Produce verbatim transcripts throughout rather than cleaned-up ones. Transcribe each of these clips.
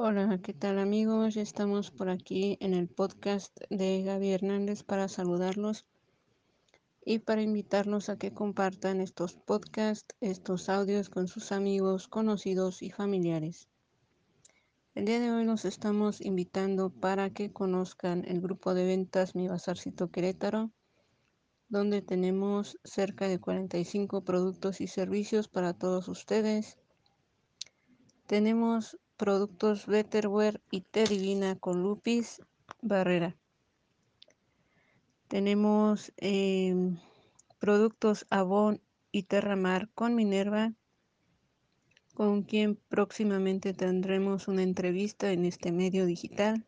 Hola, ¿qué tal amigos? Ya estamos por aquí en el podcast de Gaby Hernández para saludarlos y para invitarlos a que compartan estos podcasts, estos audios con sus amigos, conocidos y familiares. El día de hoy los estamos invitando para que conozcan el grupo de ventas Mi Bazarcito Querétaro, donde tenemos cerca de cuarenta y cinco productos y servicios para todos ustedes. Tenemos productos Betterware y Té Divina con Lupis Barrera. Tenemos eh, productos Avon y Terramar con Minerva, con quien próximamente tendremos una entrevista en este medio digital.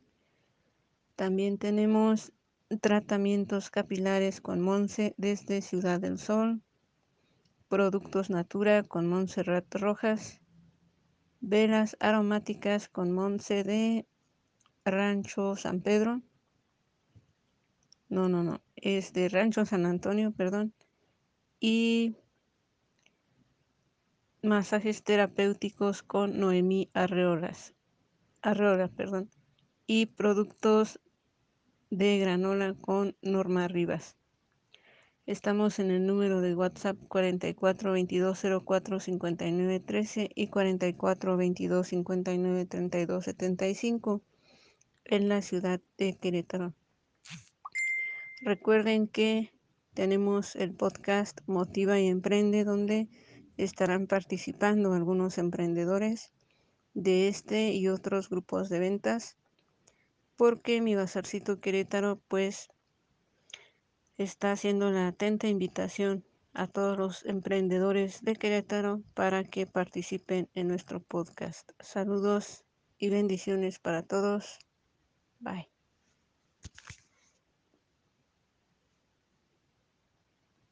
También tenemos tratamientos capilares con Monse desde Ciudad del Sol, productos Natura con Montserrat Rojas, velas aromáticas con Monse de Rancho San Pedro. No, no, no. Es de Rancho San Antonio, perdón. Y masajes terapéuticos con Noemí Arreolas. Arreolas, perdón. Y productos de granola con Norma Rivas. Estamos en el número de WhatsApp cuarenta y cuatro, veintidós cero cuatro, cincuenta y nueve trece y cuarenta y cuatro, veintidós cincuenta y nueve, treinta y dos setenta y cinco en la ciudad de Querétaro. Recuerden que tenemos el podcast Motiva y Emprende, donde estarán participando algunos emprendedores de este y otros grupos de ventas, porque Mi Bazarcito Querétaro, pues, está haciendo la atenta invitación a todos los emprendedores de Querétaro para que participen en nuestro podcast. Saludos y bendiciones para todos. Bye.